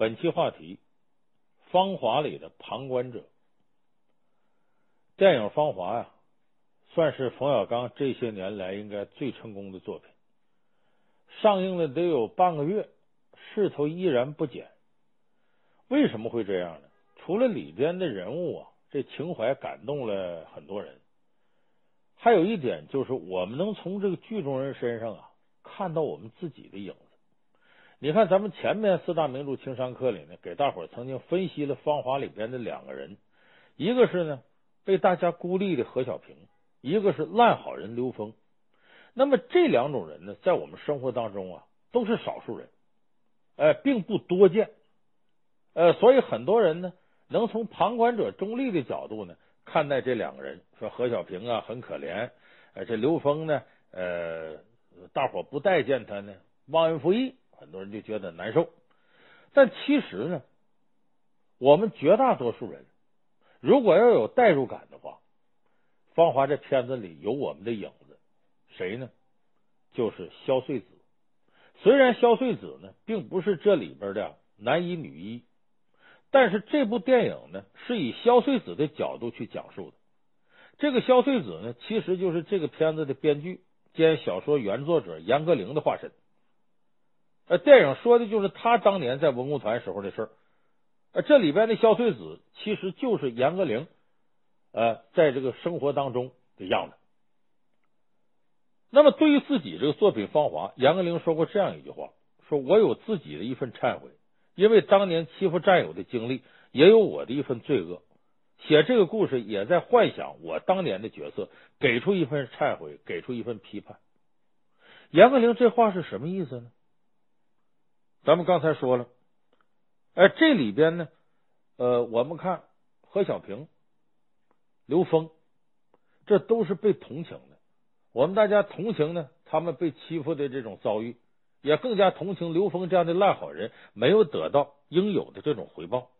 本期话题：芳华里的旁观者。电影《芳华》呀，算是冯小刚这些年来应该最成功的作品。上映了得有半个月，势头依然不减。为什么会这样呢？除了里边的人物啊，这情怀感动了很多人，还有一点就是我们能从这个剧中人身上啊看到我们自己的影子。你看咱们前面四大名著情商课里呢，给大伙曾经分析了《芳华》里边的两个人，一个是呢被大家孤立的何小平，一个是烂好人刘峰。那么这两种人呢，在我们生活当中啊都是少数人，并不多见，所以很多人呢能从旁观者中立的角度呢看待这两个人，说何小平啊很可怜，这刘峰呢大伙不待见他呢忘恩负义，很多人就觉得难受。但其实呢，我们绝大多数人如果要有代入感的话，芳华这片子里有我们的影子。谁呢？就是萧穗子。虽然萧穗子呢并不是这里边的男一女一，但是这部电影呢是以萧穗子的角度去讲述的。这个萧穗子呢其实就是这个片子的编剧兼小说原作者严歌苓的化身。电影说的就是他当年在文工团时候的事儿，这里边的萧穗子其实就是严歌苓在这个生活当中的样子。那么对于自己这个作品《芳华》，严歌苓说过这样一句话，说我有自己的一份忏悔，因为当年欺负战友的经历，也有我的一份罪恶，写这个故事也在幻想我当年的角色，给出一份忏悔，给出一份批判。严歌苓这话是什么意思呢？咱们刚才说了，这里边呢，我们看何小平、刘峰，这都是被同情的。我们大家同情呢，他们被欺负的这种遭遇，也更加同情刘峰这样的烂好人没有得到应有的这种回报。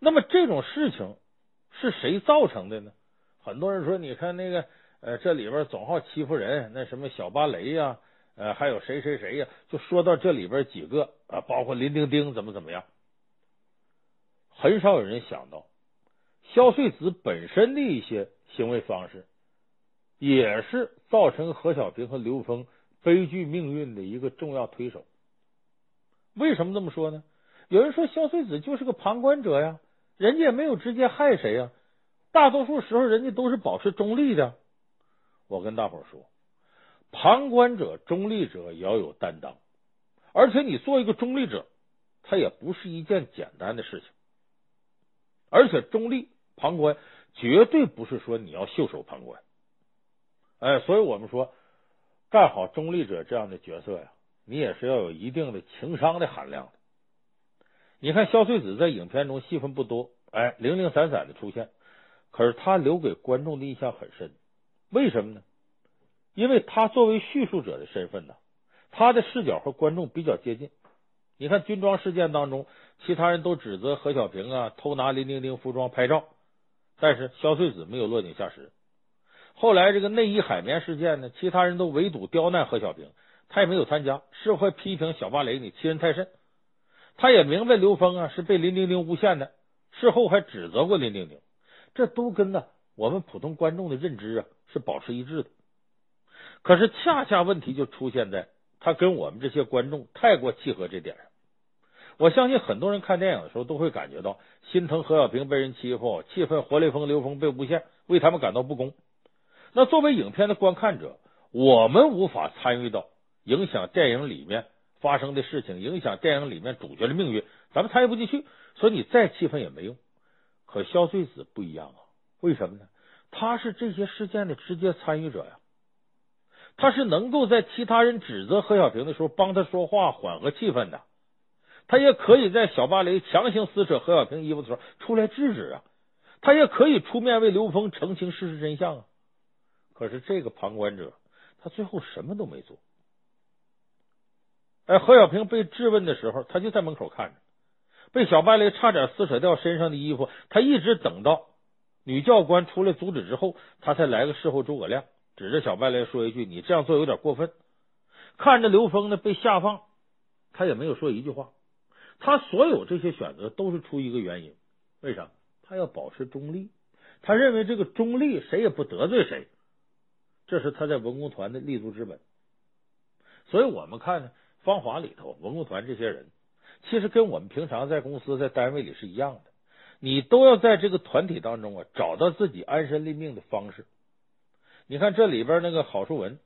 那么这种事情是谁造成的呢？很多人说，你看那个这里边总好欺负人，那什么小芭蕾呀。还有谁谁谁呀，就说到这里边几个啊，包括林丁丁怎么样，很少有人想到萧穗子本身的一些行为方式也是造成何小平和刘峰悲剧命运的一个重要推手。为什么这么说呢？有人说萧穗子就是个旁观者呀，人家也没有直接害谁呀，大多数时候人家都是保持中立的。我跟大伙说，旁观者、中立者也要有担当，而且你做一个中立者，它也不是一件简单的事情。而且中立、旁观绝对不是说你要袖手旁观。所以我们说，干好中立者这样的角色呀，你也是要有一定的情商的含量的。你看萧穗子在影片中戏份不多，零零散散的出现，可是他留给观众的印象很深。为什么呢？因为他作为叙述者的身份呢，他的视角和观众比较接近。你看军装事件当中，其他人都指责何小平啊偷拿林丁丁服装拍照，但是萧穗子没有落井下石。后来这个内衣海绵事件呢，其他人都围堵刁难何小平，他也没有参加，是会批评小芭蕾你欺人太甚。他也明白刘峰啊是被林丁丁诬陷的，事后还指责过林丁丁。这都跟呢我们普通观众的认知啊是保持一致的。可是恰恰问题就出现在他跟我们这些观众太过契合这点上。我相信很多人看电影的时候都会感觉到心疼何小平被人欺负，气愤活雷锋、刘峰被诬陷，为他们感到不公。那作为影片的观看者，我们无法参与到影响电影里面发生的事情，影响电影里面主角的命运，咱们参与不进去，所以你再气愤也没用。可萧穗子不一样啊，为什么呢？他是这些事件的直接参与者呀，他是能够在其他人指责何小平的时候帮他说话缓和气氛的，他也可以在小芭蕾强行撕扯何小平衣服的时候出来制止啊，他也可以出面为刘峰澄清事实真相啊。可是这个旁观者他最后什么都没做。何小平被质问的时候他就在门口看着，被小芭蕾差点撕扯掉身上的衣服，他一直等到女教官出来阻止之后，他才来个事后诸葛亮，指着小白来说一句你这样做有点过分。看着刘峰呢被下放，他也没有说一句话，他所有这些选择都是出一个原因，为啥？他要保持中立，他认为这个中立谁也不得罪谁，这是他在文工团的立足之本。所以我们看芳华里头文工团这些人其实跟我们平常在公司在单位里是一样的，你都要在这个团体当中啊找到自己安身立命的方式。你看这里边那个郝树文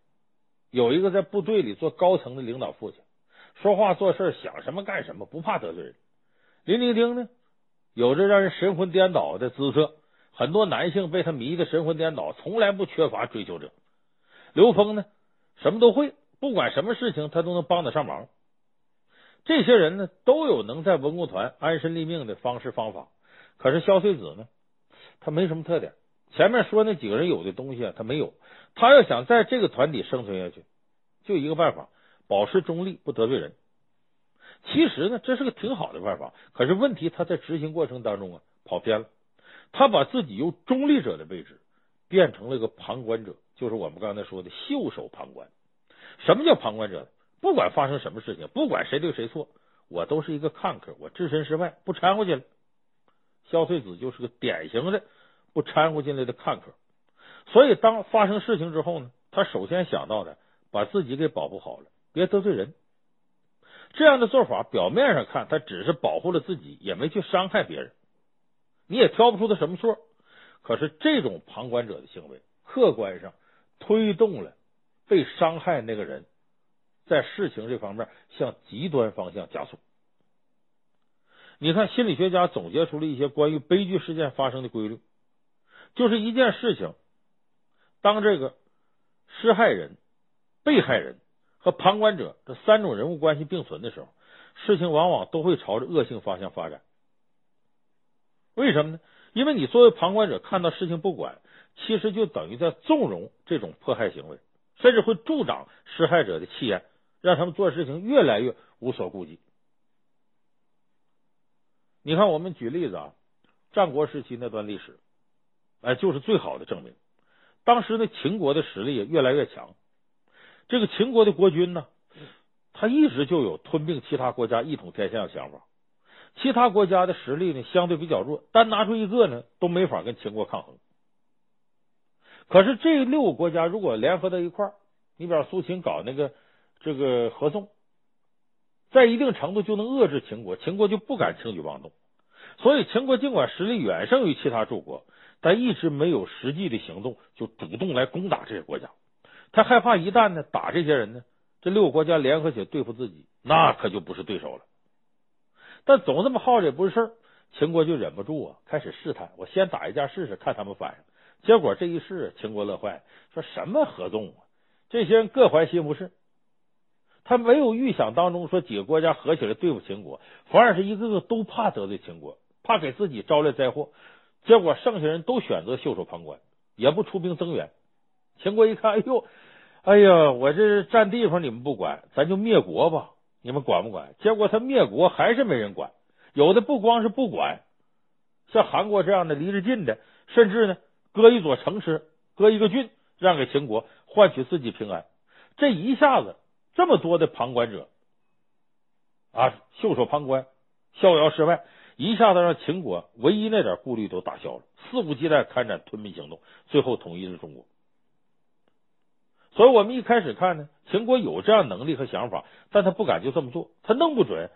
有一个在部队里做高层的领导父亲，说话做事想什么干什么，不怕得罪人。林丁丁呢有着让人神魂颠倒的姿色，很多男性被他迷得神魂颠倒，从来不缺乏追求者。刘峰呢什么都会，不管什么事情他都能帮得上忙。这些人呢都有能在文工团安身立命的方式方法。可是萧穗子呢他没什么特点，前面说那几个人有的东西啊他没有，他要想在这个团体生存下去就一个办法，保持中立不得罪人。其实呢这是个挺好的办法，可是问题他在执行过程当中啊跑偏了，他把自己由中立者的位置变成了一个旁观者，就是我们刚才说的袖手旁观。什么叫旁观者？不管发生什么事情，不管谁对谁错，我都是一个看客，我置身事外不掺和进来。萧穗子就是个典型的不掺和进来的看客，所以当发生事情之后呢，他首先想到的把自己给保护好了，别得罪人。这样的做法表面上看他只是保护了自己，也没去伤害别人，你也挑不出他什么错。可是这种旁观者的行为客观上推动了被伤害那个人在事情这方面向极端方向加速。你看心理学家总结出了一些关于悲剧事件发生的规律，就是一件事情当这个施害人、被害人和旁观者这三种人物关系并存的时候，事情往往都会朝着恶性方向发展。为什么呢？因为你作为旁观者看到事情不管，其实就等于在纵容这种迫害行为，甚至会助长施害者的气焰，让他们做事情越来越无所顾忌。你看我们举例子啊，战国时期那段历史就是最好的证明。当时的秦国的实力也越来越强，这个秦国的国君呢他一直就有吞并其他国家一统天下的想法，其他国家的实力呢相对比较弱，单拿出一个呢都没法跟秦国抗衡。可是这六个国家如果联合到一块儿，你比如苏秦搞那个这个合纵，在一定程度就能遏制秦国，秦国就不敢轻举妄动。所以秦国尽管实力远胜于其他诸国，但一直没有实际的行动就主动来攻打这些国家。他害怕一旦呢打这些人呢，这六个国家联合起来对付自己，那可就不是对手了。但总这么耗着也不是事儿，秦国就忍不住啊开始试探，我先打一架试试看他们反应。结果这一试秦国乐坏，说什么合纵啊，这些人各怀心不是。他没有预想当中说几个国家合起来对付秦国，反而是一个个都怕得罪秦国，怕给自己招来灾祸，结果剩下人都选择袖手旁观，也不出兵增援。秦国一看，哎呀，我这占地方你们不管，咱就灭国吧，你们管不管？结果他灭国还是没人管，有的不光是不管，像韩国这样的离着近的，甚至呢割一座城池，割一个郡让给秦国，换取自己平安。这一下子这么多的旁观者啊，袖手旁观，逍遥世外，一下子让秦国唯一那点顾虑都打消了，肆无忌惮开展吞并行动，最后统一了中国。所以我们一开始看呢，秦国有这样能力和想法，但他不敢就这么做，他弄不准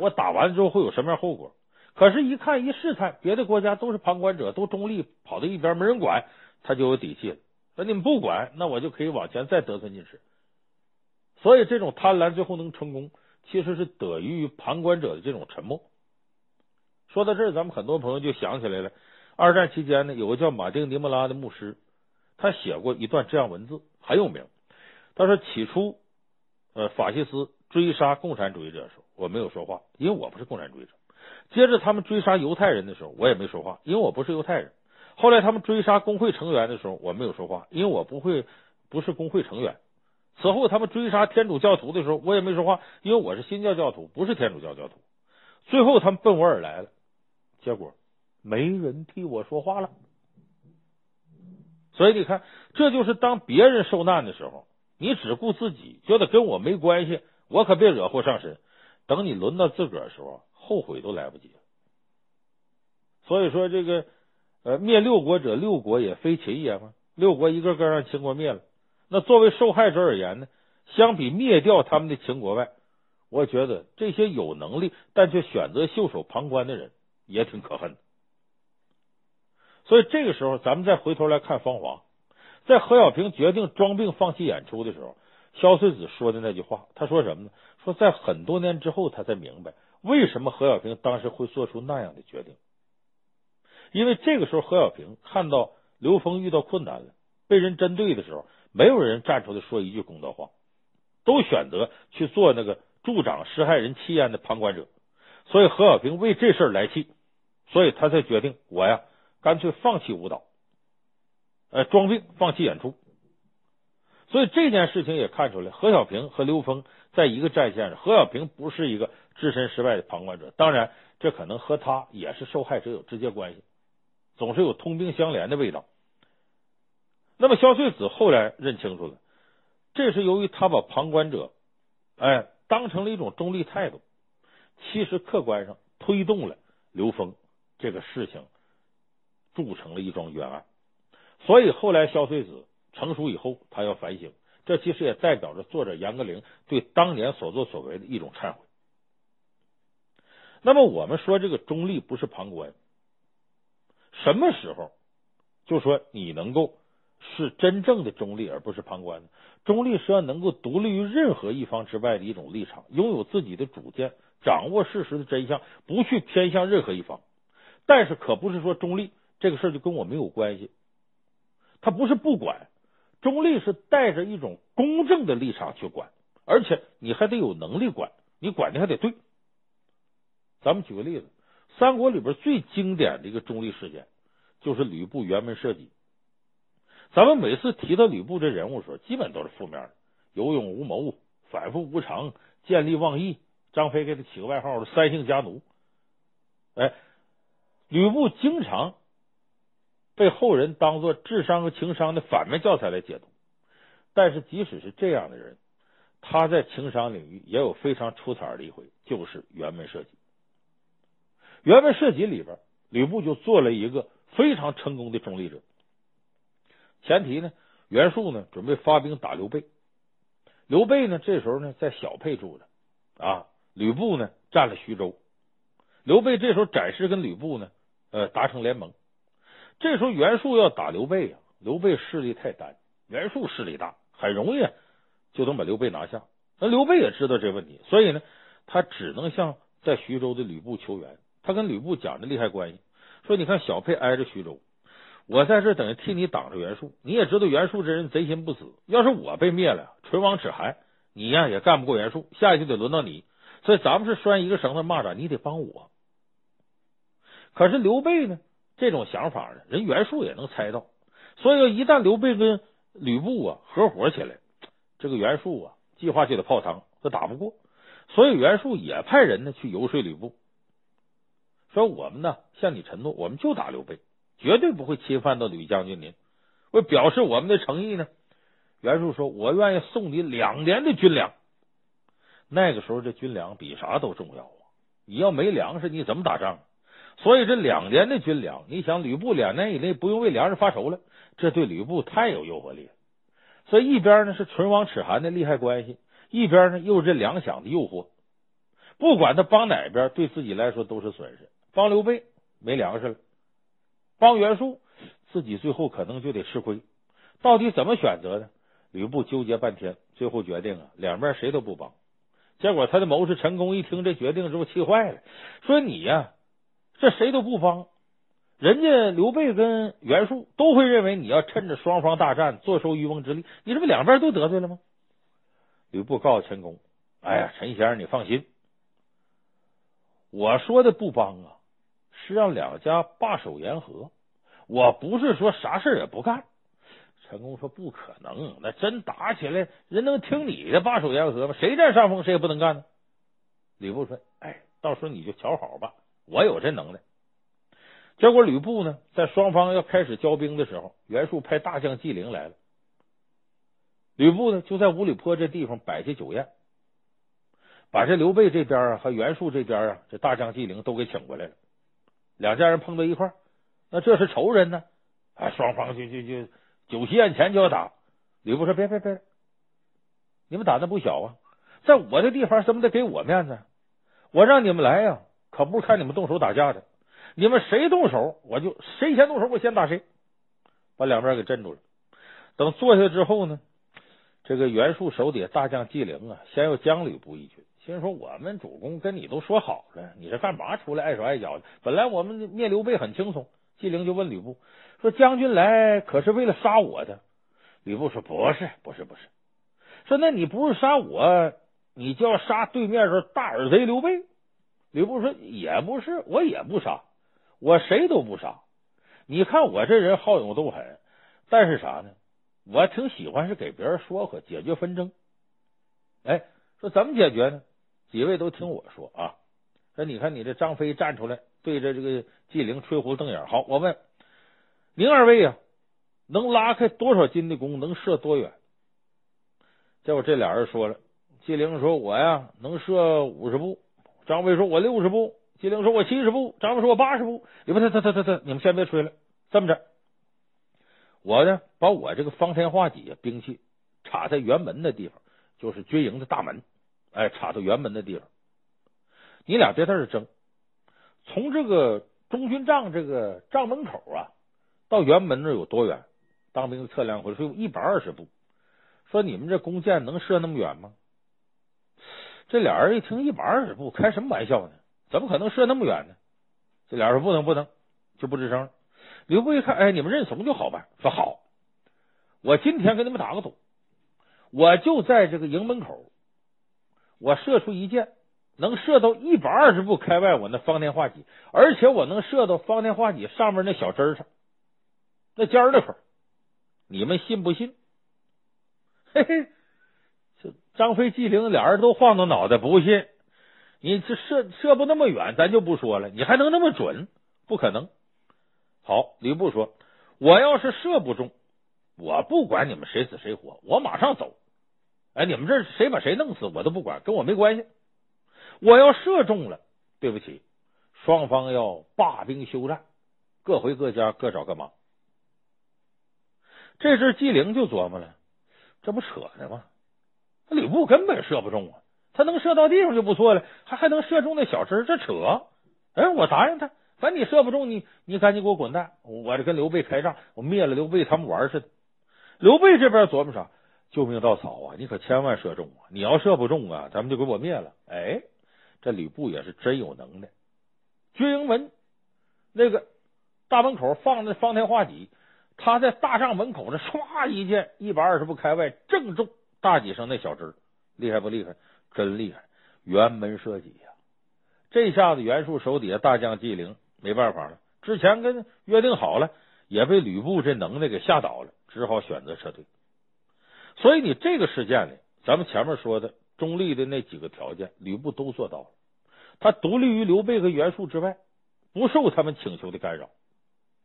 我打完之后会有什么样后果。可是一看一试探，别的国家都是旁观者，都中立，跑到一边没人管，他就有底气了，说你们不管，那我就可以往前再得寸进尺。所以这种贪婪最后能成功，其实是得益于旁观者的这种沉默。说到这儿，咱们很多朋友就想起来了，二战期间呢有个叫马丁·尼莫拉的牧师，他写过一段这样文字，很有名。他说起初法西斯追杀共产主义者的时候我没有说话，因为我不是共产主义者。接着他们追杀犹太人的时候我也没说话，因为我不是犹太人。后来他们追杀工会成员的时候我没有说话，因为我不是工会成员。此后他们追杀天主教徒的时候我也没说话，因为我是新教教徒，不是天主教教徒。最后他们奔我而来了，结果没人替我说话了。所以你看，这就是当别人受难的时候，你只顾自己，觉得跟我没关系，我可别惹祸上身。等你轮到自个儿的时候，后悔都来不及。所以说这个灭六国者，六国也非其也嘛，六国一个个让秦国灭了。那作为受害者而言呢，相比灭掉他们的秦国外，我觉得这些有能力但却选择袖手旁观的人也挺可恨的。所以这个时候咱们再回头来看芳华，在何小平决定装病放弃演出的时候，萧穗子说的那句话，他说什么呢？说在很多年之后他才明白为什么何小平当时会做出那样的决定。因为这个时候何小平看到刘峰遇到困难了，被人针对的时候，没有人站出来说一句公道话，都选择去做那个助长施害人气焰的旁观者。所以何小平为这事儿来气，所以他才决定我呀干脆放弃舞蹈，装病放弃演出。所以这件事情也看出来何小平和刘峰在一个战线上，何小平不是一个置身事外的旁观者，当然这可能和他也是受害者有直接关系，总是有通病相连的味道。那么萧穗子后来认清楚了，这是由于他把旁观者当成了一种中立态度，其实客观上推动了刘峰这个事情铸成了一桩冤案。所以后来萧穗子成熟以后他要反省，这其实也代表着作者杨歌苓对当年所作所为的一种忏悔。那么我们说这个中立不是旁观，什么时候就说你能够是真正的中立而不是旁观呢？中立是要能够独立于任何一方之外的一种立场，拥有自己的主见，掌握事实的真相，不去偏向任何一方。但是可不是说中立这个事就跟我没有关系，他不是不管，中立是带着一种公正的立场去管，而且你还得有能力管，你管的还得对。咱们举个例子，三国里边最经典的一个中立事件就是吕布辕门射戟。咱们每次提到吕布这人物的时候基本都是负面的，有勇无谋，反复无常，见利忘义，张飞给他起个外号是三姓家奴。吕布经常被后人当作智商和情商的反面教材来解读，但是即使是这样的人，他在情商领域也有非常出彩的一回，就是辕门射戟。辕门射戟里边吕布就做了一个非常成功的中立者。前提呢，袁术呢准备发兵打刘备，刘备呢这时候呢在小沛住着吕布呢占了徐州，刘备这时候暂时跟吕布呢达成联盟。这时候袁术要打刘备刘备势力太单，袁术势力大，很容易就能把刘备拿下。那刘备也知道这问题，所以呢他只能向在徐州的吕布求援。他跟吕布讲的利害关系，说你看小沛挨着徐州，我在这等于替你挡着袁术，你也知道袁术这人贼心不死，要是我被灭了，唇亡齿寒，你呀也干不过袁术，下一就得轮到你，所以咱们是拴一个绳子蚂蚱，你得帮我。可是刘备呢这种想法呢，人袁术也能猜到，所以一旦刘备跟吕布合伙起来，这个袁术计划就得泡汤，他打不过，所以袁术也派人呢去游说吕布，说我们呢向你承诺，我们就打刘备，绝对不会侵犯到吕将军您，为表示我们的诚意呢，袁术说我愿意送你2年的军粮。那个时候这军粮比啥都重要你要没粮食你怎么打仗？所以这2年的军粮，你想吕布2年以内不用为粮食发愁了，这对吕布太有诱惑力了。所以一边呢是唇亡齿寒的利害关系，一边呢又是这粮饷的诱惑，不管他帮哪边对自己来说都是损失，帮刘备没粮食了，帮袁术自己最后可能就得吃亏。到底怎么选择呢？吕布纠结半天，最后决定两边谁都不帮。结果他的谋士陈宫一听这决定之后气坏了，说你这谁都不帮，人家刘备跟袁术都会认为你要趁着双方大战坐收渔翁之利，你这不两边都得罪了吗？吕布告诉陈宫，陈先生你放心，我说的不帮是让两家罢守言和，我不是说啥事也不干。陈宫说不可能，那真打起来人能听你的罢守言和吗？谁占上风谁也不能干呢。吕布说到时候你就瞧好吧，我有这能耐。结果吕布呢在双方要开始交兵的时候，袁术派大将纪灵来了，吕布呢就在五里坡这地方摆下酒宴。把这刘备这边啊和袁术这边啊这大将纪灵都给请过来了。两家人碰到一块儿，那这是仇人呢，啊，双方就酒席宴前就要打。吕布说：“别，你们打的不小啊，在我的地方怎么得给我面子？我让你们来呀、啊，可不是看你们动手打架的。你们谁动手，我就谁先动手，我先打谁。”把两边给镇住了。等坐下之后呢，这个袁术手底下大将纪灵啊，先要将吕布一军，先说我们主公跟你都说好了，你这干嘛出来碍手碍脚的？本来我们灭刘备很轻松。纪灵就问吕布说：“将军来可是为了杀我的？”吕布说：“不是。”说：“那你不是杀我，你就要杀对面这大耳贼刘备？”吕布说：“也不是，我也不杀，我谁都不杀。你看我这人好勇斗狠，但是啥呢？我挺喜欢是给别人说和解决纷争。哎，说怎么解决呢？几位都听我说啊。说你看你这张飞站出来，对着这个纪灵吹胡瞪眼。好，我问您二位啊，能拉开多少斤的弓，能射多远？”结果这俩人说了，纪灵说：“我呀能射50步。”张飞说：“我60步。”纪灵说：“我70步。”张飞说：“我80步。”你们你们先别吹了，这么着，我呢把我这个方天画戟兵器插在辕门的地方，就是军营的大门，哎，插到辕门的地方。你俩别在这争，从这个中军帐这个帐门口啊到辕门那有多远？当兵测量回来说有120步。说你们这弓箭能射那么远吗？这俩人一听120步，开什么玩笑呢？怎么可能射那么远呢？这俩人说不能，就不吱声了。刘备一看，哎，你们认怂就好办。说好，我今天跟你们打个赌，我就在这个营门口，我射出一箭，能射到120步开外我那方天画戟，而且我能射到方天画戟上面那小针上，那尖儿那块儿，你们信不信？嘿嘿，这张飞、纪灵俩人都晃动脑袋，不信。你这射不那么远，咱就不说了。你还能那么准？不可能。好，吕布说：“我要是射不中，我不管你们谁死谁活，我马上走。哎，你们这谁把谁弄死，我都不管，跟我没关系。我要射中了，对不起，双方要罢兵休战，各回各家，各找各忙。”这阵纪灵就琢磨了，这不扯呢吗？吕布根本射不中啊，他能射到地上就不错了，还能射中那小针，这扯！哎，我答应他，反正你射不中，你赶紧给我滚蛋！我这跟刘备开仗，我灭了刘备，他们玩似的。刘备这边琢磨啥？救命稻草啊！你可千万射中啊！你要射不中啊，咱们就给我灭了。哎，这吕布也是真有能耐。军营门那个大门口放着方天画戟。他在大帐门口这唰一箭，120步开外，正中大戟上那小枝，厉害不厉害？真厉害！辕门射戟呀！这下子袁术手底下大将纪灵没办法了，之前跟约定好了，也被吕布这能耐给吓倒了，只好选择撤退。所以你这个事件里，咱们前面说的中立的那几个条件，吕布都做到了。他独立于刘备和袁术之外，不受他们请求的干扰，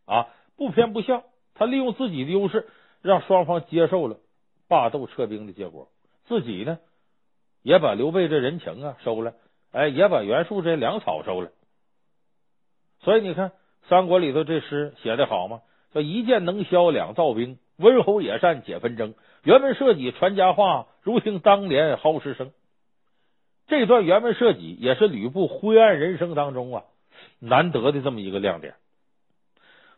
啊，不偏不向。他利用自己的优势，让双方接受了罢斗撤兵的结果，自己呢也把刘备这人情啊收了，哎，也把袁术这粮草收了。所以你看三国里头这诗写得好吗？叫一箭能消两造兵，温侯野战解纷争，辕门射戟传佳话，如听当年蒿师声。这段辕门射戟也是吕布灰暗人生当中啊难得的这么一个亮点。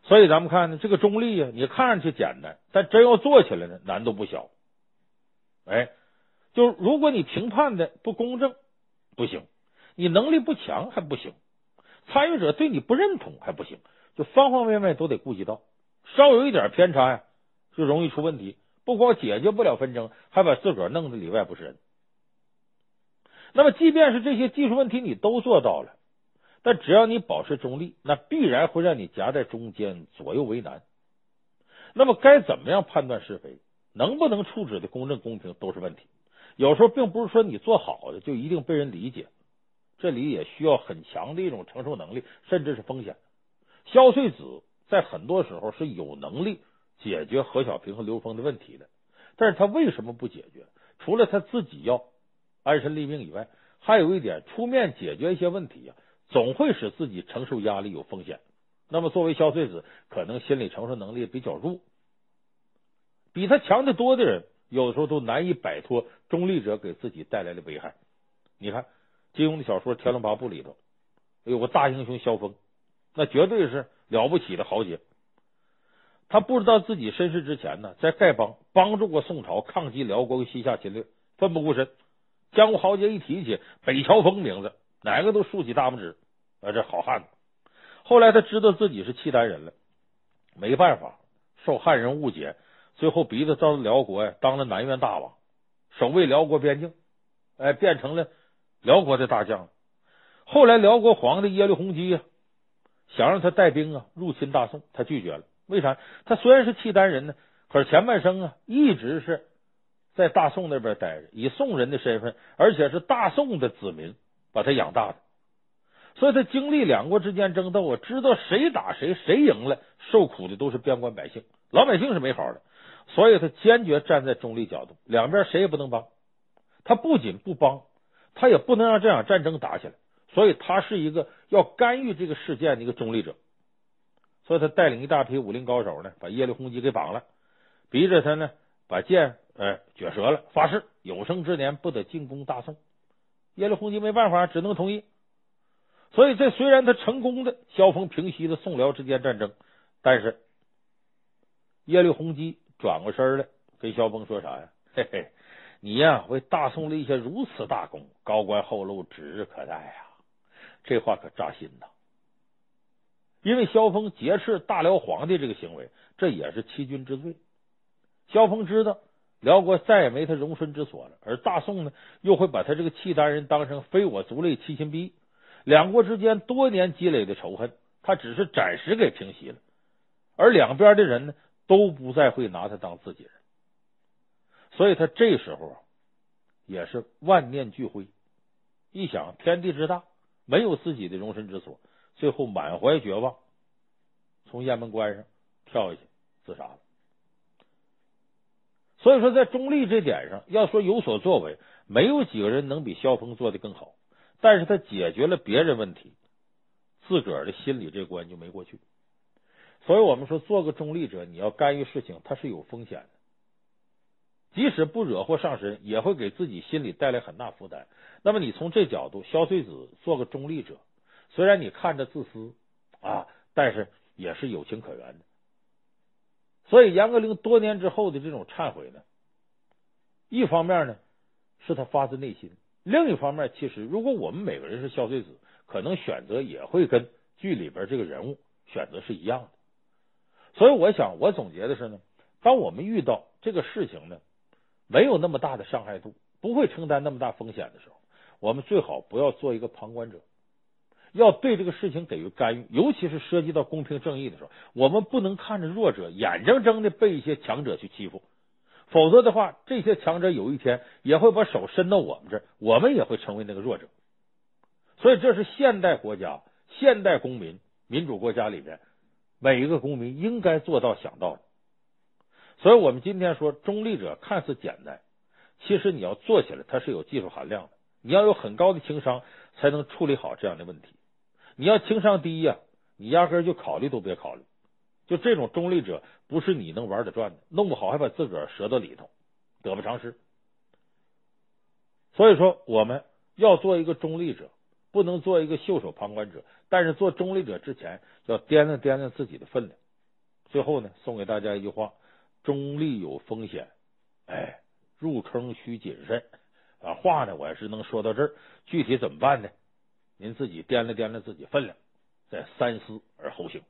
所以咱们看呢，这个中立啊，你看上去简单，但真要做起来呢，难度不小。哎，就是如果你评判的不公正，不行；你能力不强还不行；参与者对你不认同还不行，就方方面面都得顾及到。稍有一点偏差呀，就容易出问题。不光解决不了纷争，还把自个儿弄得里外不是人。那么，即便是这些技术问题你都做到了，但只要你保持中立，那必然会让你夹在中间，左右为难。那么该怎么样判断是非，能不能处置的公正公平都是问题。有时候并不是说你做好的就一定被人理解，这里也需要很强的一种承受能力，甚至是风险。萧岁子在很多时候是有能力解决何小平和刘封的问题的，但是他为什么不解决？除了他自己要安身立命以外，还有一点，出面解决一些问题啊，总会使自己承受压力有风险。那么作为消费者，可能心理承受能力比较弱，比他强得多的人有的时候都难以摆脱中立者给自己带来的危害。你看金庸的小说《天龙八部》里头有个大英雄萧峰，那绝对是了不起的豪杰。他不知道自己身世之前呢，在丐帮帮助过宋朝抗击辽国西夏侵略，奋不顾身。江湖豪杰一提起北乔峰名字，哪个都竖起大拇指啊，这好汉子。后来他知道自己是契丹人了，没办法，受汉人误解，最后鼻子到了辽国呀，当了南院大王，守卫辽国边境，哎，变成了辽国的大将。后来辽国皇帝耶律洪基啊，想让他带兵啊入侵大宋，他拒绝了。为啥？他虽然是契丹人呢，可是前半生啊一直是在大宋那边待着，以宋人的身份，而且是大宋的子民把他养大的，所以他经历两国之间争斗啊，知道谁打谁，谁赢了，受苦的都是边关百姓，老百姓是没好的。所以他坚决站在中立角度，两边谁也不能帮。他不仅不帮，他也不能让这场战争打起来，所以他是一个要干预这个事件的一个中立者。所以他带领一大批武林高手呢，把耶律洪基给绑了，逼着他呢把剑撅折了，发誓有生之年不得进攻大宋。耶律洪基没办法，只能同意。所以这虽然他成功的萧峰平息了宋辽之间战争，但是耶律洪基转过身来跟萧峰说啥呀？嘿嘿，你呀为大宋立下如此大功，高官厚禄指日可待呀。这话可扎心呐。因为萧峰劫持大辽皇帝这个行为，这也是欺君之罪。萧峰知道辽国再也没他容身之所了，而大宋呢又会把他这个契丹人当成非我族类，其心必异。两国之间多年积累的仇恨，他只是暂时给平息了，而两边的人呢都不再会拿他当自己人。所以他这时候也是万念俱灰，一想天地之大，没有自己的容身之所，最后满怀绝望从雁门关上跳下去自杀了。所以说在中立这点上，要说有所作为，没有几个人能比萧峰做得更好，但是他解决了别人问题，自个儿的心理这关就没过去。所以我们说做个中立者，你要干预事情它是有风险的，即使不惹祸上身，也会给自己心里带来很大负担。那么你从这角度，萧翠子做个中立者，虽然你看着自私啊，但是也是有情可原的。所以严歌苓多年之后的这种忏悔呢，一方面呢是他发自内心，另一方面其实如果我们每个人是萧翠子，可能选择也会跟剧里边这个人物选择是一样的。所以我想我总结的是呢，当我们遇到这个事情呢没有那么大的伤害度，不会承担那么大风险的时候，我们最好不要做一个旁观者，要对这个事情给予干预，尤其是涉及到公平正义的时候，我们不能看着弱者眼睁睁的被一些强者去欺负，否则的话这些强者有一天也会把手伸到我们这儿，我们也会成为那个弱者。所以这是现代国家、现代公民、民主国家里面每一个公民应该做到想到的。所以我们今天说中立者看似简单，其实你要做起来它是有技术含量的，你要有很高的情商才能处理好这样的问题。你要情商低啊，你压根儿就考虑都别考虑，就这种中立者不是你能玩得转的，弄不好还把自个儿折到里头，得不偿失。所以说我们要做一个中立者，不能做一个袖手旁观者，但是做中立者之前要掂量掂量自己的分量。最后呢送给大家一句话，中立有风险，哎，入坑需谨慎啊。话呢我也是能说到这儿，具体怎么办呢，您自己掂量掂量自己分量，再三思而后行。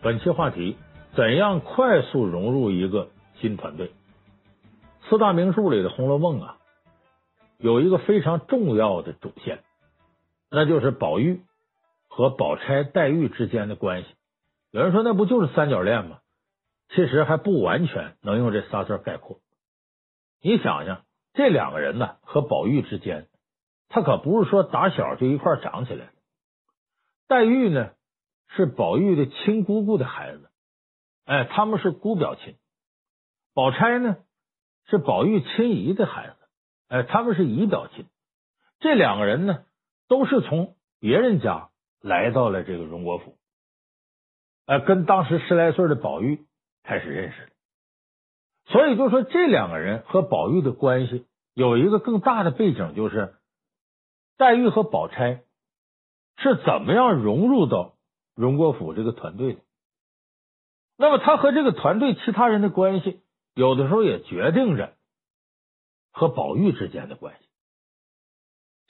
本期话题，怎样快速融入一个新团队。四大名著里的《红楼梦》啊，有一个非常重要的主线，那就是宝玉和宝钗、黛玉之间的关系。有人说那不就是三角恋吗？其实还不完全能用这仨字概括。你想想，这两个人呢和宝玉之间，他可不是说打小就一块长起来的。黛玉呢是宝玉的亲姑姑的孩子，哎，他们是姑表亲。宝钗呢是宝玉亲姨的孩子，哎，他们是姨表亲。这两个人呢都是从别人家来到了这个荣国府，跟当时10来岁的宝玉开始认识的。所以就说这两个人和宝玉的关系有一个更大的背景，就是黛玉和宝钗是怎么样融入到荣国府这个团队的。那么他和这个团队其他人的关系，有的时候也决定着和宝玉之间的关系。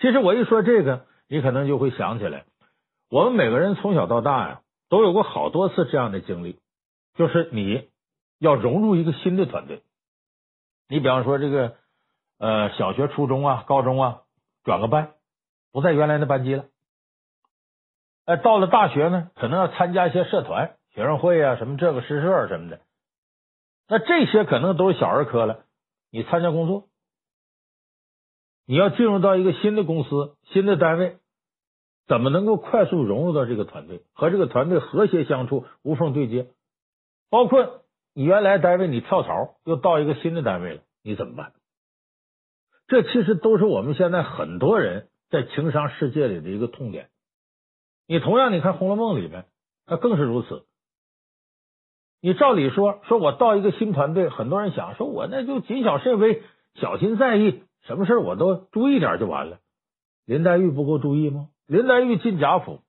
其实我一说这个，你可能就会想起来，我们每个人从小到大呀，都有过好多次这样的经历，就是你要融入一个新的团队。你比方说这个小学、初中啊、高中啊，转个班，不在原来的班级了。到了大学呢，可能要参加一些社团、学生会啊，什么这个诗社什么的。那这些可能都是小儿科了。你参加工作，你要进入到一个新的公司、新的单位，怎么能够快速融入到这个团队，和这个团队和谐相处，无缝对接？包括你原来单位你跳槽又到一个新的单位了，你怎么办？这其实都是我们现在很多人在情商世界里的一个痛点。你同样你看《红楼梦》里面，那更是如此。你照理说我到一个新团队，很多人想说我那就谨小慎微，小心在意，什么事我都注意点就完了。林黛玉不够注意吗？林黛玉进贾府，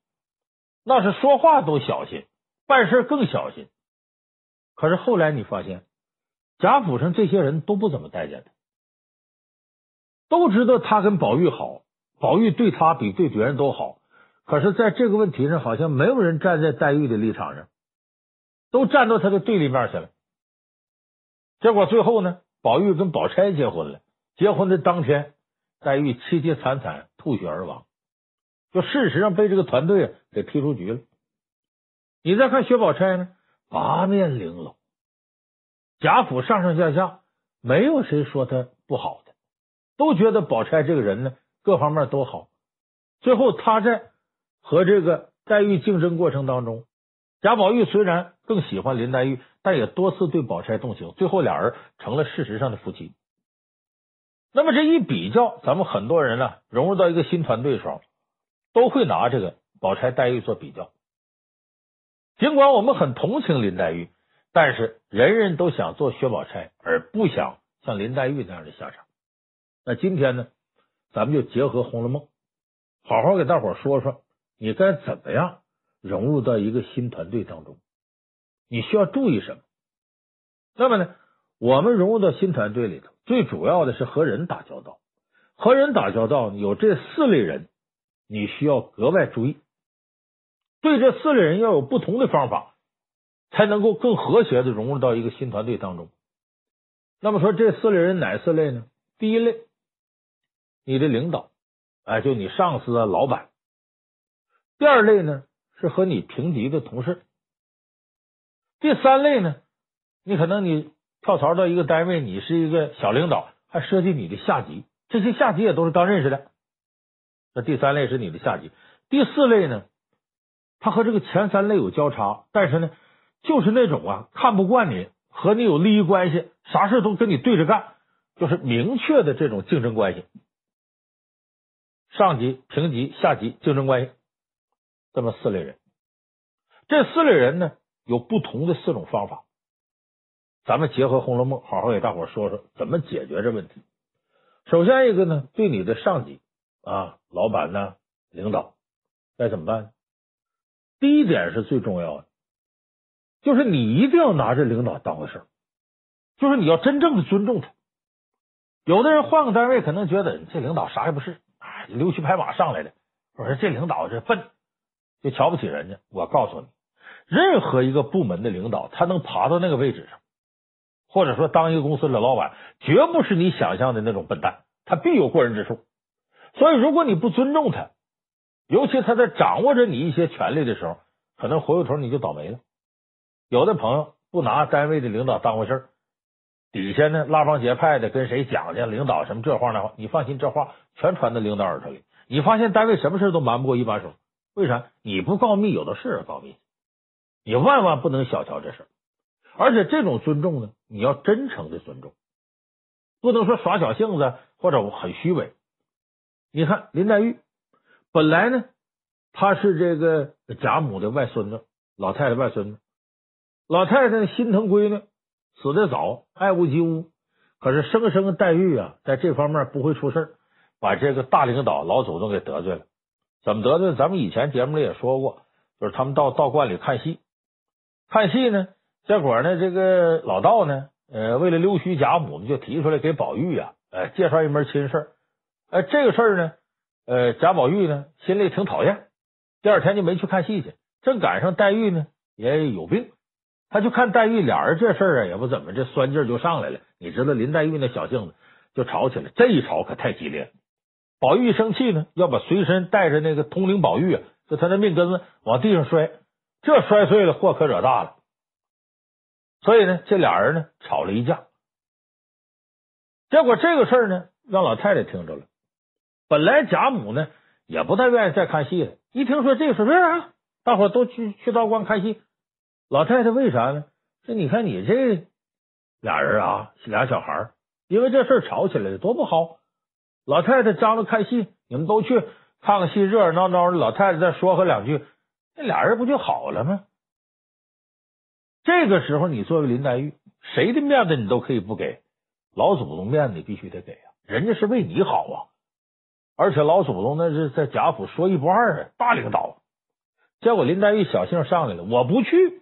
那是说话都小心，办事更小心。可是后来你发现，贾府上这些人都不怎么待见他，都知道他跟宝玉好，宝玉对他比对别人都好。可是在这个问题上，好像没有人站在黛玉的立场上，都站到他的对立面去了。结果最后呢，宝玉跟宝钗结婚了。结婚的当天，黛玉凄凄惨惨，吐血而亡。就事实上被这个团队给踢出局了。你再看薛宝钗呢，八面玲珑，贾府上上下下没有谁说她不好的，都觉得宝钗这个人呢各方面都好。最后她在和这个黛玉竞争过程当中，贾宝玉虽然更喜欢林黛玉，但也多次对宝钗动情，最后俩人成了事实上的夫妻。那么这一比较，咱们很多人呢融入到一个新团队的时候，都会拿这个宝钗、黛玉做比较。尽管我们很同情林黛玉，但是人人都想做薛宝钗，而不想像林黛玉那样的下场。那今天呢，咱们就结合《红楼梦》，好好给大伙说说你该怎么样融入到一个新团队当中，你需要注意什么。那么呢，我们融入到新团队里头，最主要的是和人打交道。和人打交道有这4类人，你需要格外注意，对这4类人要有不同的方法，才能够更和谐的融入到一个新团队当中。那么说这4类人哪4类呢？第1类，你的领导，就你上司啊、老板。第2类呢，是和你平级的同事。第3类呢，你可能你跳槽到一个单位，你是一个小领导，还涉及你的下级，这些下级也都是刚认识的。那第3类是你的下级。第4类呢，他和这个前3类有交叉，但是呢就是那种看不惯你，和你有利益关系，啥事都跟你对着干，就是明确的这种竞争关系，上级、平级、下级竞争关系。这么4类人，这4类人呢有不同的4种方法，咱们结合《红楼梦》好好给大伙说说怎么解决这问题。首先一个呢，对你的上级老板呢、领导该怎么办？第一点是最重要的，就是你一定要拿这领导当回事，就是你要真正的尊重他。有的人换个单位可能觉得这领导啥也不是，溜须拍马上来的，我说这领导这笨，就瞧不起人家。我告诉你，任何一个部门的领导，他能爬到那个位置上，或者说当一个公司的老板，绝不是你想象的那种笨蛋，他必有过人之处。所以如果你不尊重他，尤其他在掌握着你一些权利的时候，可能回过头你就倒霉了。有的朋友不拿单位的领导当回事儿，底下呢拉帮结派的跟谁讲讲领导什么这话那话，你放心，这话全传到领导耳朵里。你发现单位什么事都瞒不过一把手，为啥？你不告密，有的是告密。你万万不能小瞧这事儿，而且这种尊重呢，你要真诚的尊重，不能说耍小性子或者很虚伪。你看林黛玉，本来呢她是这个贾母的外孙子，老太太外孙子。老太太心疼闺女，死得早，爱屋及乌。可是生生黛玉啊，在这方面不会出事，把这个大领导老祖宗给得罪了。怎么得罪？咱们以前节目里也说过，就是他们到道观里看戏，看戏呢，结果呢，这个老道呢，为了溜须贾母，就提出来给宝玉啊，介绍一门亲事。这个事儿呢，贾宝玉呢，心里挺讨厌，第二天就没去看戏去。正赶上黛玉呢，也有病。他就看黛玉，俩人这事儿啊也不怎么，这酸劲儿就上来了。你知道林黛玉那小性子，就吵起来。这一吵可太激烈了。宝玉生气呢，要把随身带着那个通灵宝玉啊，就他那命根子往地上摔，这摔碎了祸可惹大了。所以呢，这俩人呢吵了一架。结果这个事儿呢，让老太太听着了。本来贾母呢也不太愿意再看戏了，一听说这个事儿啊，大伙都去道观看戏。老太太为啥呢？这你看你这俩人啊，俩小孩因为这事吵起来多不好。老太太张罗看戏，你们都去看看戏，热热闹闹的。老太太再说和两句，那俩人不就好了吗？这个时候你作为林黛玉，谁的面子你都可以不给，老祖宗面子你必须得给啊，人家是为你好啊。而且老祖宗那是在贾府说一不二啊，大领导。结果林黛玉小性上来了，我不去。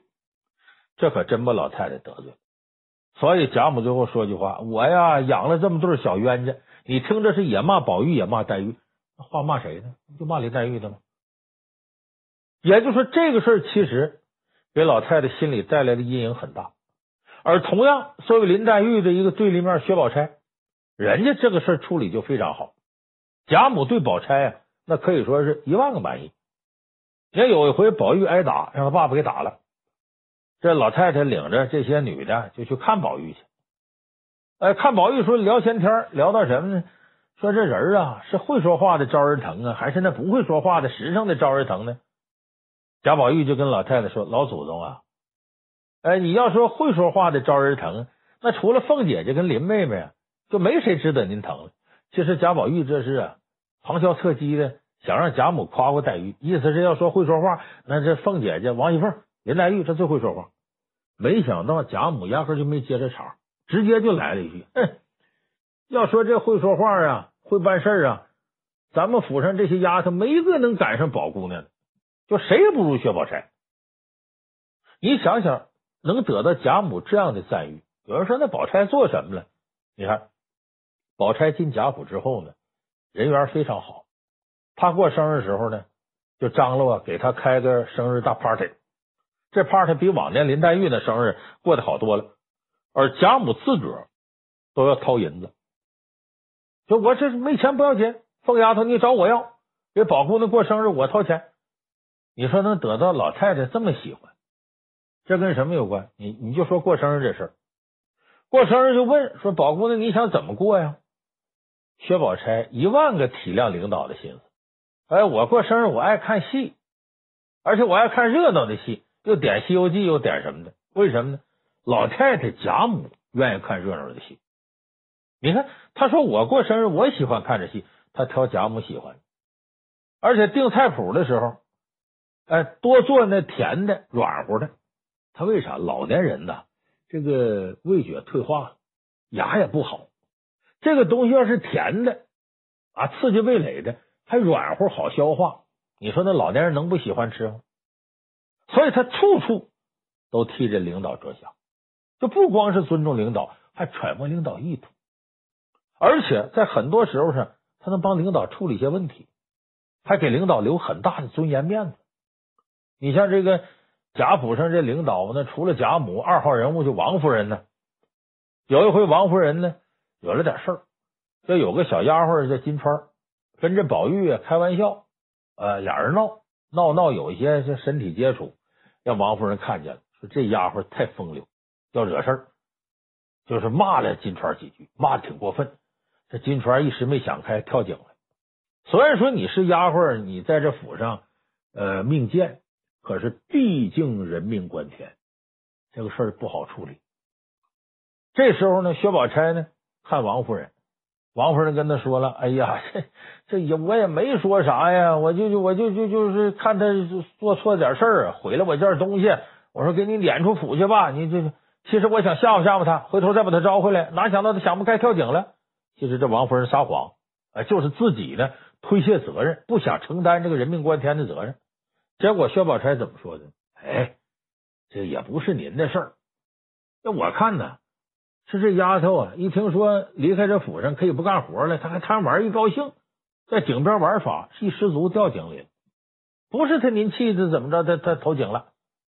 这可真把老太太得罪了，所以贾母最后说句话：“我呀养了这么对小冤家。”你听着是也骂宝玉也骂黛玉，话骂谁呢？就骂林黛玉的吗？也就是说，这个事儿其实给老太太心里带来的阴影很大。而同样作为林黛玉的一个对立面，薛宝钗，人家这个事儿处理就非常好。贾母对宝钗啊，那可以说是一万个满意。也有一回宝玉挨打，让他爸爸给打了。这老太太领着这些女的就去看宝玉去，看宝玉说聊闲天，聊到什么呢？说这人啊是会说话的招人疼啊，还是那不会说话的实诚的招人疼呢？贾宝玉就跟老太太说：“老祖宗啊，你要说会说话的招人疼，那除了凤姐姐跟林妹妹啊，就没谁值得您疼了。”其实贾宝玉这是啊旁敲侧击的想让贾母夸夸黛玉，意思是要说会说话，那这凤姐姐、王熙凤、林黛玉这最会说话。没想到贾母压根就没接这茬，直接就来了一句：“要说这会说话啊，会办事啊，咱们府上这些丫头没一个能赶上宝姑娘的，就谁也不如薛宝钗。”你想想，能得到贾母这样的赞誉，有人说那宝钗做什么了？你看，宝钗进贾府之后呢，人缘非常好。她过生日时候呢，就张罗啊给她开个生日大 party。这 party 比往年林黛玉的生日过得好多了，而贾母自个儿都要掏银子，说我这没钱不要紧，凤丫头你找我要，给宝姑娘过生日我掏钱。你说能得到老太太这么喜欢，这跟什么有关？你就说过生日这事儿，过生日就问说宝姑娘你想怎么过呀？薛宝钗一万个体谅领导的心思，我过生日我爱看戏，而且我爱看热闹的戏。又点《西游记》又点什么的，为什么呢？老太太贾母愿意看热闹的戏。你看她说我过生日我喜欢看这戏，她挑贾母喜欢。而且订菜谱的时候多做那甜的软乎的。她为啥？老年人呢这个味觉退化了，牙也不好，这个东西要是甜的啊，刺激味蕾的，还软乎好消化，你说那老年人能不喜欢吃吗？所以他处处都替这领导着想，就不光是尊重领导，还揣摩领导意图，而且在很多时候上他能帮领导处理一些问题，还给领导留很大的尊严面子。你像这个贾府上这领导呢，除了贾母，二号人物就王夫人呢。有一回王夫人呢有了点事儿，就有个小丫鬟叫金钏，跟着宝玉开玩笑，俩人闹有一些身体接触，让王夫人看见了，说这丫鬟太风流，要惹事儿，就是骂了金钏几句，骂的挺过分。这金钏一时没想开，跳井了。虽然说你是丫鬟，你在这府上命贱，可是毕竟人命关天，这个事儿不好处理。这时候呢，薛宝钗呢看王夫人，王夫人跟他说了：“哎呀，这也我也没说啥呀，我就是看他做错点事儿，毁了我件东西，我说给你撵出府去吧。你这其实我想吓唬吓唬他，回头再把他招回来，哪想到他想不开跳井了。”其实这王夫人撒谎，就是自己呢推卸责任，不想承担这个人命关天的责任。结果薛宝钗怎么说的？哎，这也不是您的事儿。那我看呢，是这丫头啊，一听说离开这府上可以不干活了，她还贪玩，一高兴，在井边玩耍，一失足掉井里了。不是她您气的怎么着，她投井了。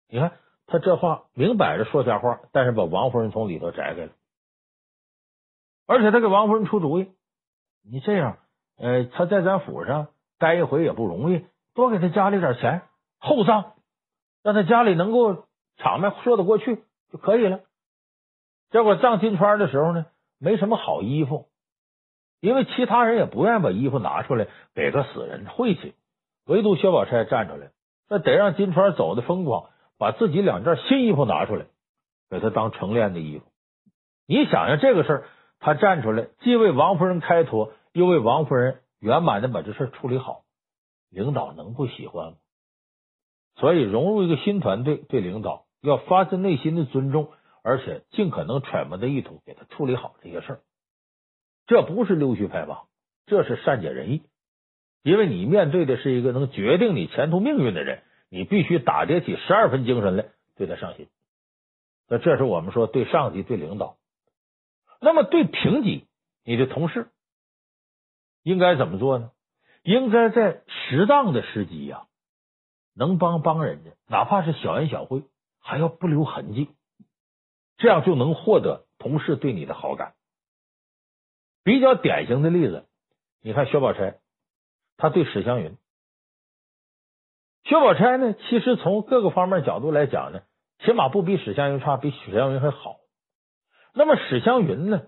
你看她这话明摆着说瞎话，但是把王夫人从里头摘开了。而且他给王夫人出主意，你这样，他在咱府上待一回也不容易，多给他家里点钱厚葬，让他家里能够场面说得过去就可以了。结果葬金钏的时候呢，没什么好衣服，因为其他人也不愿意把衣服拿出来给个死人晦气，唯独薛宝钗站出来，那得让金钏走的风光，把自己两件新衣服拿出来给他当成殓的衣服。你想想这个事儿，他站出来，既为王夫人开脱，又为王夫人圆满的把这事处理好，领导能不喜欢吗？所以融入一个新团队，对领导要发自内心的尊重，而且尽可能揣摩的意图，给他处理好这些事儿。这不是溜须拍马，这是善解人意。因为你面对的是一个能决定你前途命运的人，你必须打叠起12分精神来对他上心。那这是我们说对上级、对领导。那么对平级，你的同事应该怎么做呢？应该在适当的时机呀，能帮人家，哪怕是小恩小惠，还要不留痕迹，这样就能获得同事对你的好感。比较典型的例子，你看薛宝钗，她对史湘云。薛宝钗呢，其实从各个方面角度来讲呢，起码不比史湘云差，比史湘云还好。那么史湘云呢，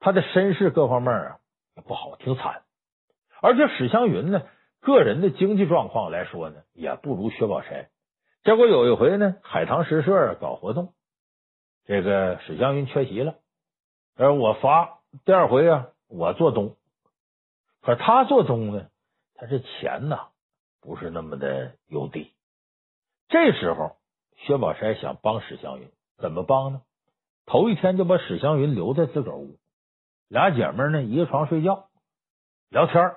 她的身世各方面也不好，挺惨。而且史湘云呢，个人的经济状况来说呢，也不如薛宝钗。结果有一回呢，海棠诗社搞活动，这个史湘云缺席了，而我发第二回啊，我做东，可她做东呢，她这钱呢不是那么的有底。这时候薛宝钗想帮史湘云，怎么帮呢？头一天就把史湘云留在自个儿屋，俩姐妹呢一个床睡觉聊天。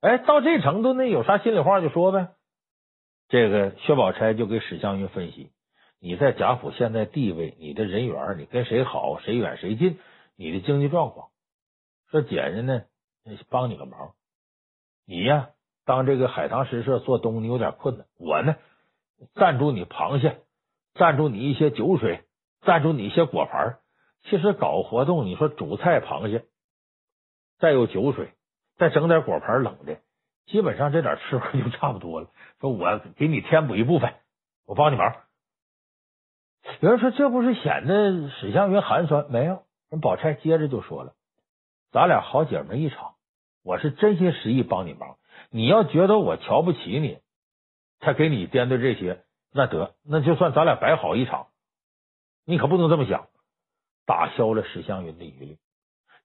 哎，到这程度呢，有啥心里话就说呗。这个薛宝钗就给史湘云分析，你在贾府现在地位，你的人缘，你跟谁好谁远谁近，你的经济状况。说姐姐呢帮你个忙，你呀当这个海棠诗社做东，你有点困难，我呢赞助你螃蟹，赞助你一些酒水，赞助你一些果盘。其实搞活动，你说主菜螃蟹，再有酒水，再整点果盘冷的，基本上这点吃喝就差不多了。说我给你添补一部分，我帮你忙。有人说这不是显得史湘云寒酸？没有，人宝钗接着就说了，咱俩好姐妹一场，我是真心实意帮你忙。你要觉得我瞧不起你，才给你颠对这些，那得，那就算咱俩白好一场。你可不能这么想，打消了史湘云的疑虑。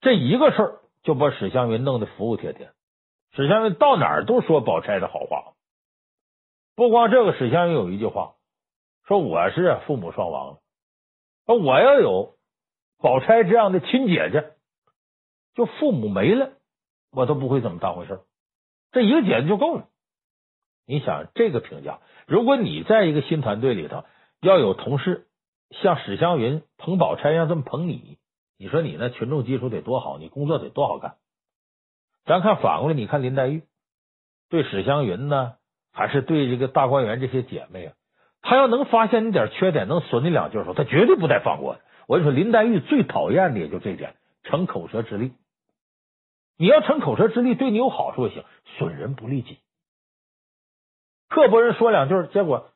这一个事儿就把史湘云弄得服服帖帖，史湘云到哪儿都说宝钗的好话。不光这个，史湘云有一句话说，我是父母双亡了，我要有宝钗这样的亲姐姐，就父母没了我都不会怎么当回事，这一个姐姐就够了。你想这个评价，如果你在一个新团队里头要有同事像史湘云捧宝钗一样这么捧你，你说你那群众基础得多好，你工作得多好干。咱看反过来，你看林黛玉对史湘云呢，还是对这个大观园这些姐妹啊，她要能发现你点缺点，能损你两句的时候，她绝对不带放过的。我跟你说，林黛玉最讨厌的也就这点，逞口舌之力。你要逞口舌之力，对你有好处也行，损人不利己。刻薄人说两句，结果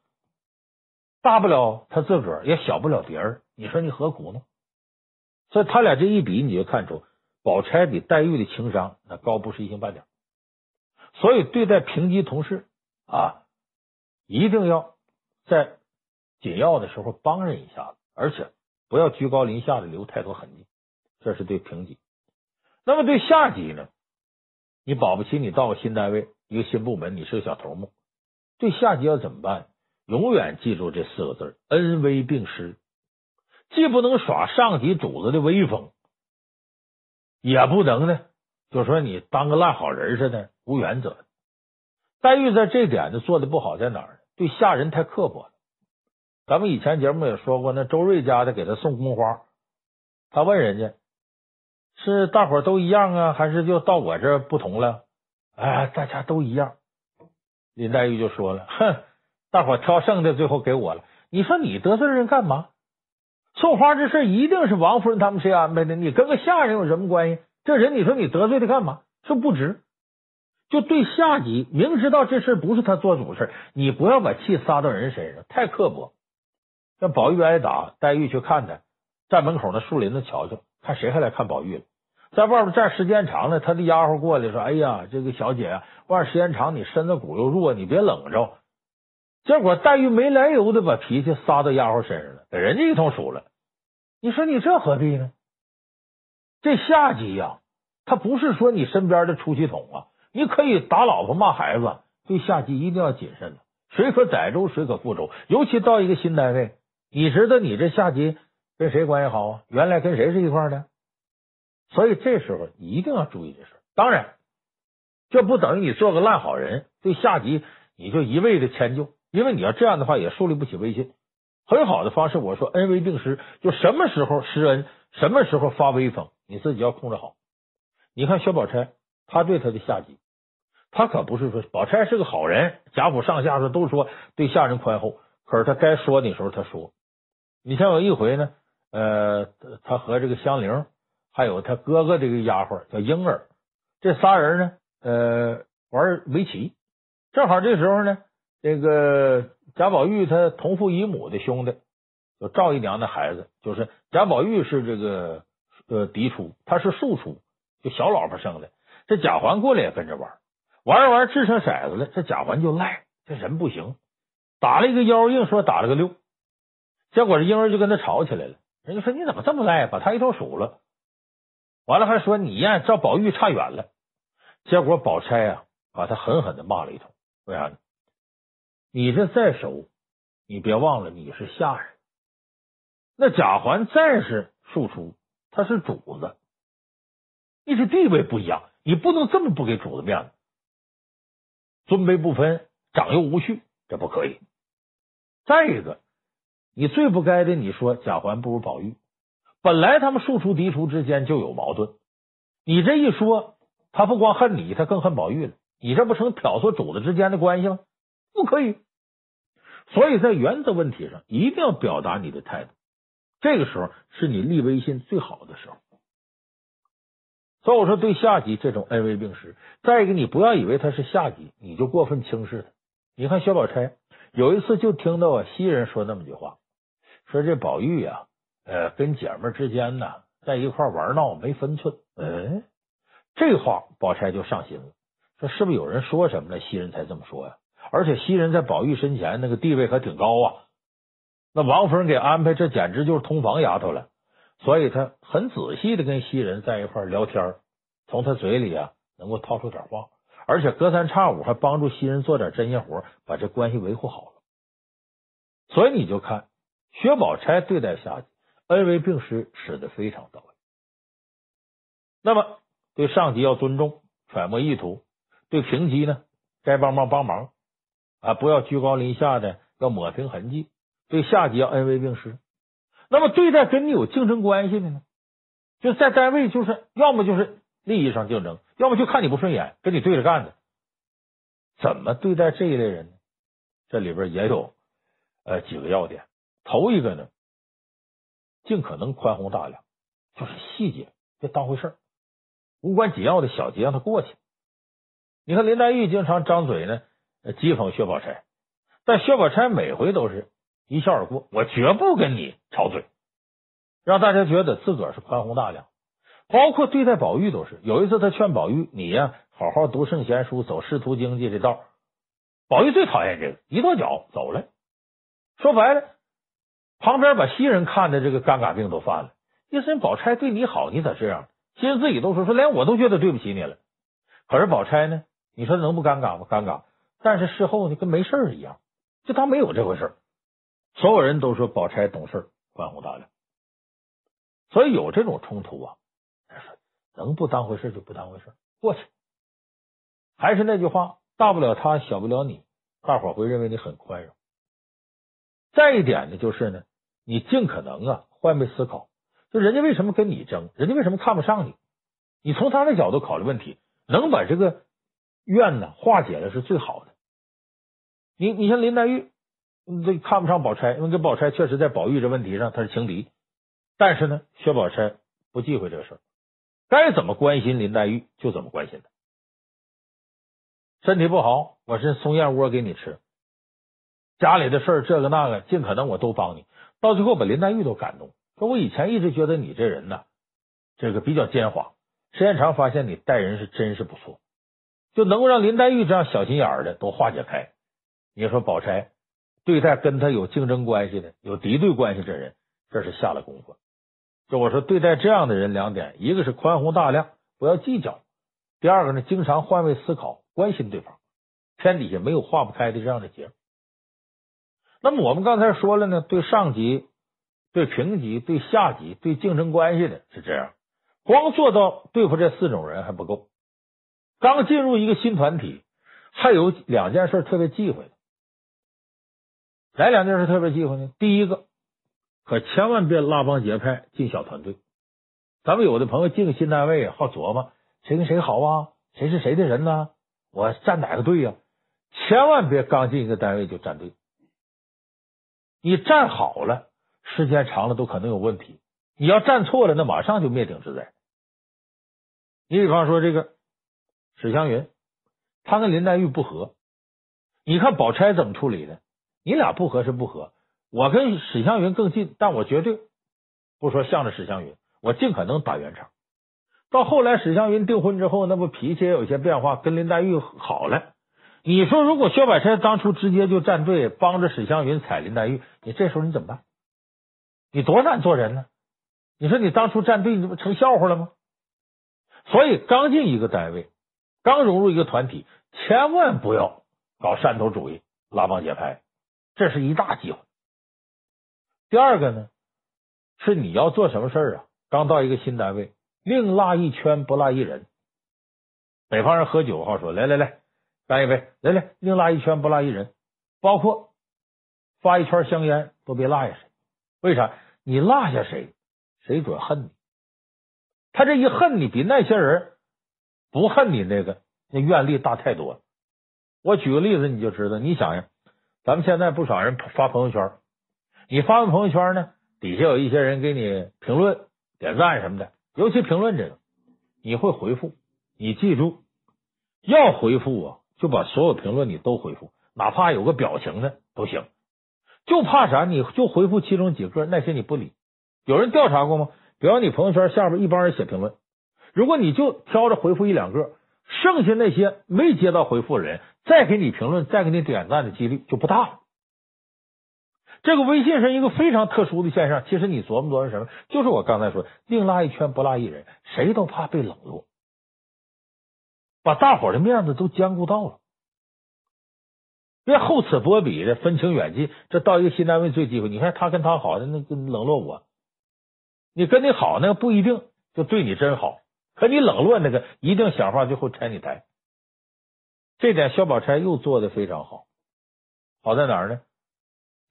大不了他自个儿，也小不了别人，你说你何苦呢？所以他俩这一比，你就看出宝钗比黛玉的情商那高不是一星半点。所以对待平级同事啊，一定要在紧要的时候帮人一下子，而且不要居高临下的留太多痕迹，这是对平级。那么对下级呢，你保不齐你到个新单位，一个新部门，你是个小头目，对下级要怎么办？永远记住这四个字，恩威并施，既不能耍上级主子的威风，也不能呢就说你当个烂好人似的无原则。黛玉在这点呢做的不好在哪儿呢？对下人太刻薄了。咱们以前节目也说过，那周瑞家的给他送宫花，他问人家是大伙都一样啊，还是就到我这不同了？哎，大家都一样。林黛玉就说了，哼，大伙挑剩的最后给我了，你说你得罪人干嘛？送花这事一定是王夫人他们谁安排的，你跟个下人有什么关系？这人你说你得罪他干嘛？是不值。就对下级，明知道这事不是他做主事，你不要把气撒到人身上，太刻薄。让宝玉挨打，黛玉去看他，站门口那树林子瞧瞧，看谁还来看宝玉了。在外边站时间长了，他的丫鬟过来说，哎呀，这个小姐啊，外边时间长你身子骨又弱，你别冷着。结果黛玉没来由的把脾气撒到丫鬟身上了，给人家一通数了。你说你这何必呢？这下级呀，他不是说你身边的出气筒啊，你可以打老婆骂孩子，对下级一定要谨慎了。水可载舟，水可覆舟。尤其到一个新单位，你知道你这下级跟谁关系好啊？原来跟谁是一块的？所以这时候你一定要注意这事。当然，这不等于你做个烂好人，对下级你就一味的迁就。因为你要这样的话也树立不起威信。很好的方式，我说恩威并施，就什么时候施恩，什么时候发威风，你自己要控制好。你看薛宝钗，她对她的下级，她可不是说宝钗是个好人，贾府上下都说对下人宽厚，可是她该说的时候她说。你像有一回呢，她和这个香菱还有她哥哥这个丫鬟叫英儿，这仨人呢玩围棋，正好这时候呢那个贾宝玉他同父异母的兄弟，就赵姨娘的孩子，就是贾宝玉是这个嫡出，他是庶出，就小老婆生的。这贾环过来也跟着玩，玩着玩掷上骰子了，这贾环就赖，这人不行，打了一个1，硬说打了个6，结果这婴儿就跟他吵起来了。人家说你怎么这么赖，把他一头数了，完了还说你呀赵宝玉差远了。结果宝钗啊把他狠狠的骂了一通，为啥呢？你这再熟，你别忘了你是下人。那贾环再是庶出，他是主子，你这地位不一样，你不能这么不给主子面子，尊卑不分，长幼无序，这不可以。再一个，你最不该的，你说贾环不如宝玉，本来他们庶出嫡出之间就有矛盾，你这一说，他不光恨你，他更恨宝玉了，你这不成挑唆主子之间的关系吗？不可以。所以在原则问题上一定要表达你的态度，这个时候是你立威信最好的时候。所以我说对下级这种恩威并施。再一个，你不要以为他是下级你就过分轻视他。你看薛宝钗有一次就听到袭人说那么句话，说这宝玉啊跟姐们之间呢在一块玩闹没分寸。这话宝钗就上心了，说是不是有人说什么呢袭人才这么说呀？而且袭人在宝玉身前那个地位可挺高啊，那王夫人给安排这简直就是通房丫头了，所以她很仔细的跟袭人在一块聊天，从她嘴里啊能够掏出点话，而且隔三差五还帮助袭人做点针线活，把这关系维护好了。所以你就看薛宝钗对待下级恩威并施使得非常到位。那么对上级要尊重，揣摩意图，对平级呢该帮忙帮忙啊，不要居高临下的，要抹平痕迹。对下级要恩威并施。那么对待跟你有竞争关系的呢，就在单位就是要么就是利益上竞争，要么就看你不顺眼跟你对着干的，怎么对待这一类人呢？这里边也有几个要点。头一个呢，尽可能宽宏大量，就是细节别当回事，无关紧要的小节让它过去。你看林黛玉经常张嘴呢讥讽薛宝钗，但薛宝钗每回都是一笑而过，我绝不跟你吵嘴，让大家觉得自个儿是宽宏大量。包括对待宝玉都是，有一次他劝宝玉，你呀好好读圣贤书，走仕途经济这道。宝玉最讨厌这个，一跺脚走了。说白了，旁边把袭人看的这个尴尬病都犯了，意思宝钗对你好，你咋这样？袭人自己都说连我都觉得对不起你了。可是宝钗呢，你说能不尴尬吗？尴尬，但是事后呢跟没事一样，就当没有这回事。所有人都说宝钗懂事宽宏大量，所以有这种冲突啊，能不当回事就不当回事，过去。还是那句话，大不了他，小不了你，大伙会认为你很宽容。再一点呢，就是呢，你尽可能啊换位思考，就人家为什么跟你争，人家为什么看不上你，你从他的角度考虑问题，能把这个怨呢化解的是最好的。你像林黛玉，这看不上宝钗，因为跟宝钗确实在宝玉这问题上他是情敌，但是呢，薛宝钗不忌讳这个事儿。该怎么关心林黛玉就怎么关心她。身体不好，我是松燕窝给你吃，家里的事儿这个那个尽可能我都帮你，到最后把林黛玉都感动，说我以前一直觉得你这人呢这个比较奸猾，时间长发现你待人是真是不错，就能够让林黛玉这样小心眼的都化解开。你说宝钗对待跟他有竞争关系的有敌对关系的人，这是下了功夫。就我说对待这样的人两点，一个是宽宏大量，不要计较，第二个呢经常换位思考，关心对方，天底下没有化不开的这样的结。那么我们刚才说了呢，对上级对平级对下级对竞争关系的是这样，光做到对付这四种人还不够，刚进入一个新团体还有两件事特别忌讳的。哪两件事特别忌讳呢？第一个，可千万别拉帮结派进小团队。咱们有的朋友进个新单位好琢磨谁跟谁好啊，谁是谁的人呢、啊、我站哪个队啊，千万别刚进一个单位就站队。你站好了时间长了都可能有问题，你要站错了那马上就灭顶之灾。你比方说这个史湘云，他跟林黛玉不合，你看宝钗怎么处理的，你俩不合是不合，我跟史湘云更近，但我绝对不说向着史湘云，我尽可能打圆场。到后来史湘云订婚之后，那不脾气也有些变化，跟林黛玉好了。你说如果薛宝钗当初直接就站队帮着史湘云踩林黛玉，你这时候你怎么办？你多难做人呢？你说你当初站队你不成笑话了吗？所以刚进一个单位刚融入一个团体，千万不要搞山头主义拉帮结派，这是一大忌讳。第二个呢，是你要做什么事儿啊？刚到一个新单位，另落一圈不落一人。北方人喝酒好说，来来来，干一杯，来来，另落一圈不落一人，包括发一圈香烟都别落下谁。为啥？你落下谁，谁准恨你。他这一恨你，比那些人不恨你那愿力大太多了。我举个例子你就知道，你想想，咱们现在不少人发朋友圈。你发完朋友圈呢，底下有一些人给你评论点赞什么的，尤其评论这个你会回复，你记住要回复啊，就把所有评论你都回复，哪怕有个表情的都行，就怕啥，你就回复其中几个，那些你不理。有人调查过吗？比方你朋友圈下边一帮人写评论，如果你就挑着回复一两个，剩下那些没接到回复的人再给你评论再给你点赞的几率就不大了。这个微信是一个非常特殊的现象，其实你琢磨琢磨什么，就是我刚才说另拉一圈不拉一人，谁都怕被冷落，把大伙的面子都兼顾到了，别厚此薄彼的分情远近，这到一个新单位最忌讳。你看他跟他好的那冷落我，你跟你好那个不一定就对你真好，可你冷落那个一定想法最后拆你台。这点薛宝钗又做的非常好，好在哪儿呢？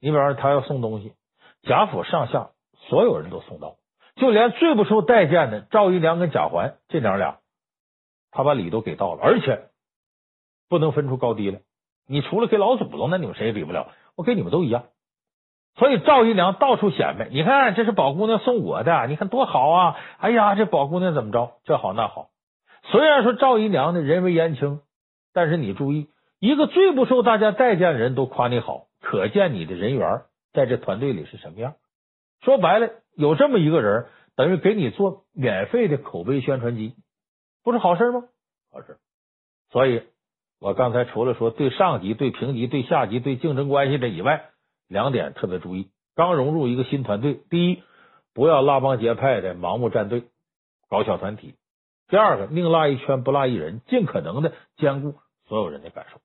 你比方说他要送东西，贾府上下所有人都送到，就连最不受待见的赵姨娘跟贾环这娘俩，他把礼都给到了，而且不能分出高低来。你除了给老祖宗，那你们谁也比不了，我给你们都一样。所以赵姨娘到处显摆，你看这是宝姑娘送我的，你看多好啊！哎呀，这宝姑娘怎么着？这好那好。虽然说赵姨娘的人微言轻，但是你注意，一个最不受大家待见的人都夸你好，可见你的人缘在这团队里是什么样。说白了，有这么一个人，等于给你做免费的口碑宣传机，不是好事吗？好事。所以我刚才除了说对上级、对平级、对下级、对竞争关系的以外，两点特别注意。刚融入一个新团队，第一，不要拉帮结派的盲目站队，搞小团体；第二个，宁拉一圈不拉一人，尽可能的兼顾所有人的感受。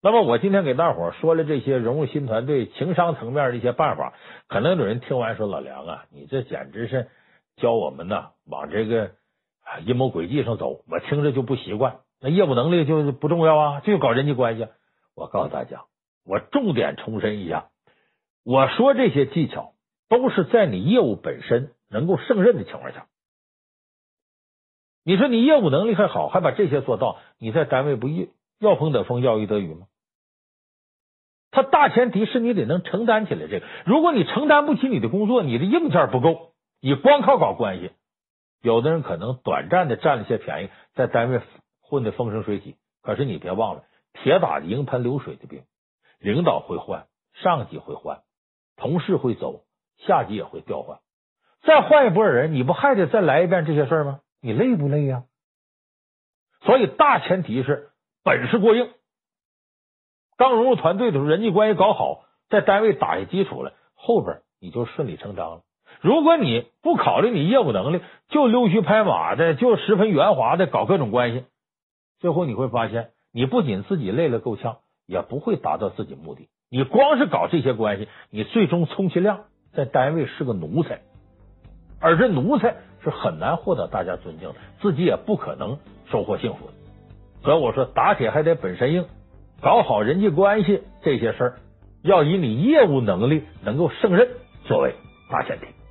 那么我今天给大伙说了这些融入新团队情商层面的一些办法，可能有人听完说，老梁啊，你这简直是教我们呢往这个阴谋诡计上走，我听着就不习惯，那业务能力就不重要啊，就搞人际关系。我告诉大家，我重点重申一下，我说这些技巧都是在你业务本身能够胜任的情况下。你说你业务能力还好，还把这些做到，你在单位不要风得风，要雨得雨吗？他大前提是你得能承担起来这个。如果你承担不起你的工作，你的硬件不够，你光靠搞关系，有的人可能短暂的占了些便宜，在单位混得风生水起，可是你别忘了，铁打的营盘流水的兵，领导会换，上级会换，同事会走，下级也会调换，再换一波人，你不还得再来一遍这些事儿吗？你累不累呀？所以大前提是本事过硬。刚融入团队的时候，人际关系搞好，在单位打下基础了，后边你就顺理成章了。如果你不考虑你业务能力，就溜须拍马的，就十分圆滑的搞各种关系，最后你会发现，你不仅自己累了够呛，也不会达到自己目的。你光是搞这些关系，你最终充其量在单位是个奴才，而这奴才是很难获得大家尊敬的，自己也不可能收获幸福的。所以我说，打铁还得本身硬，搞好人际关系这些事儿，要以你业务能力能够胜任作为大前提。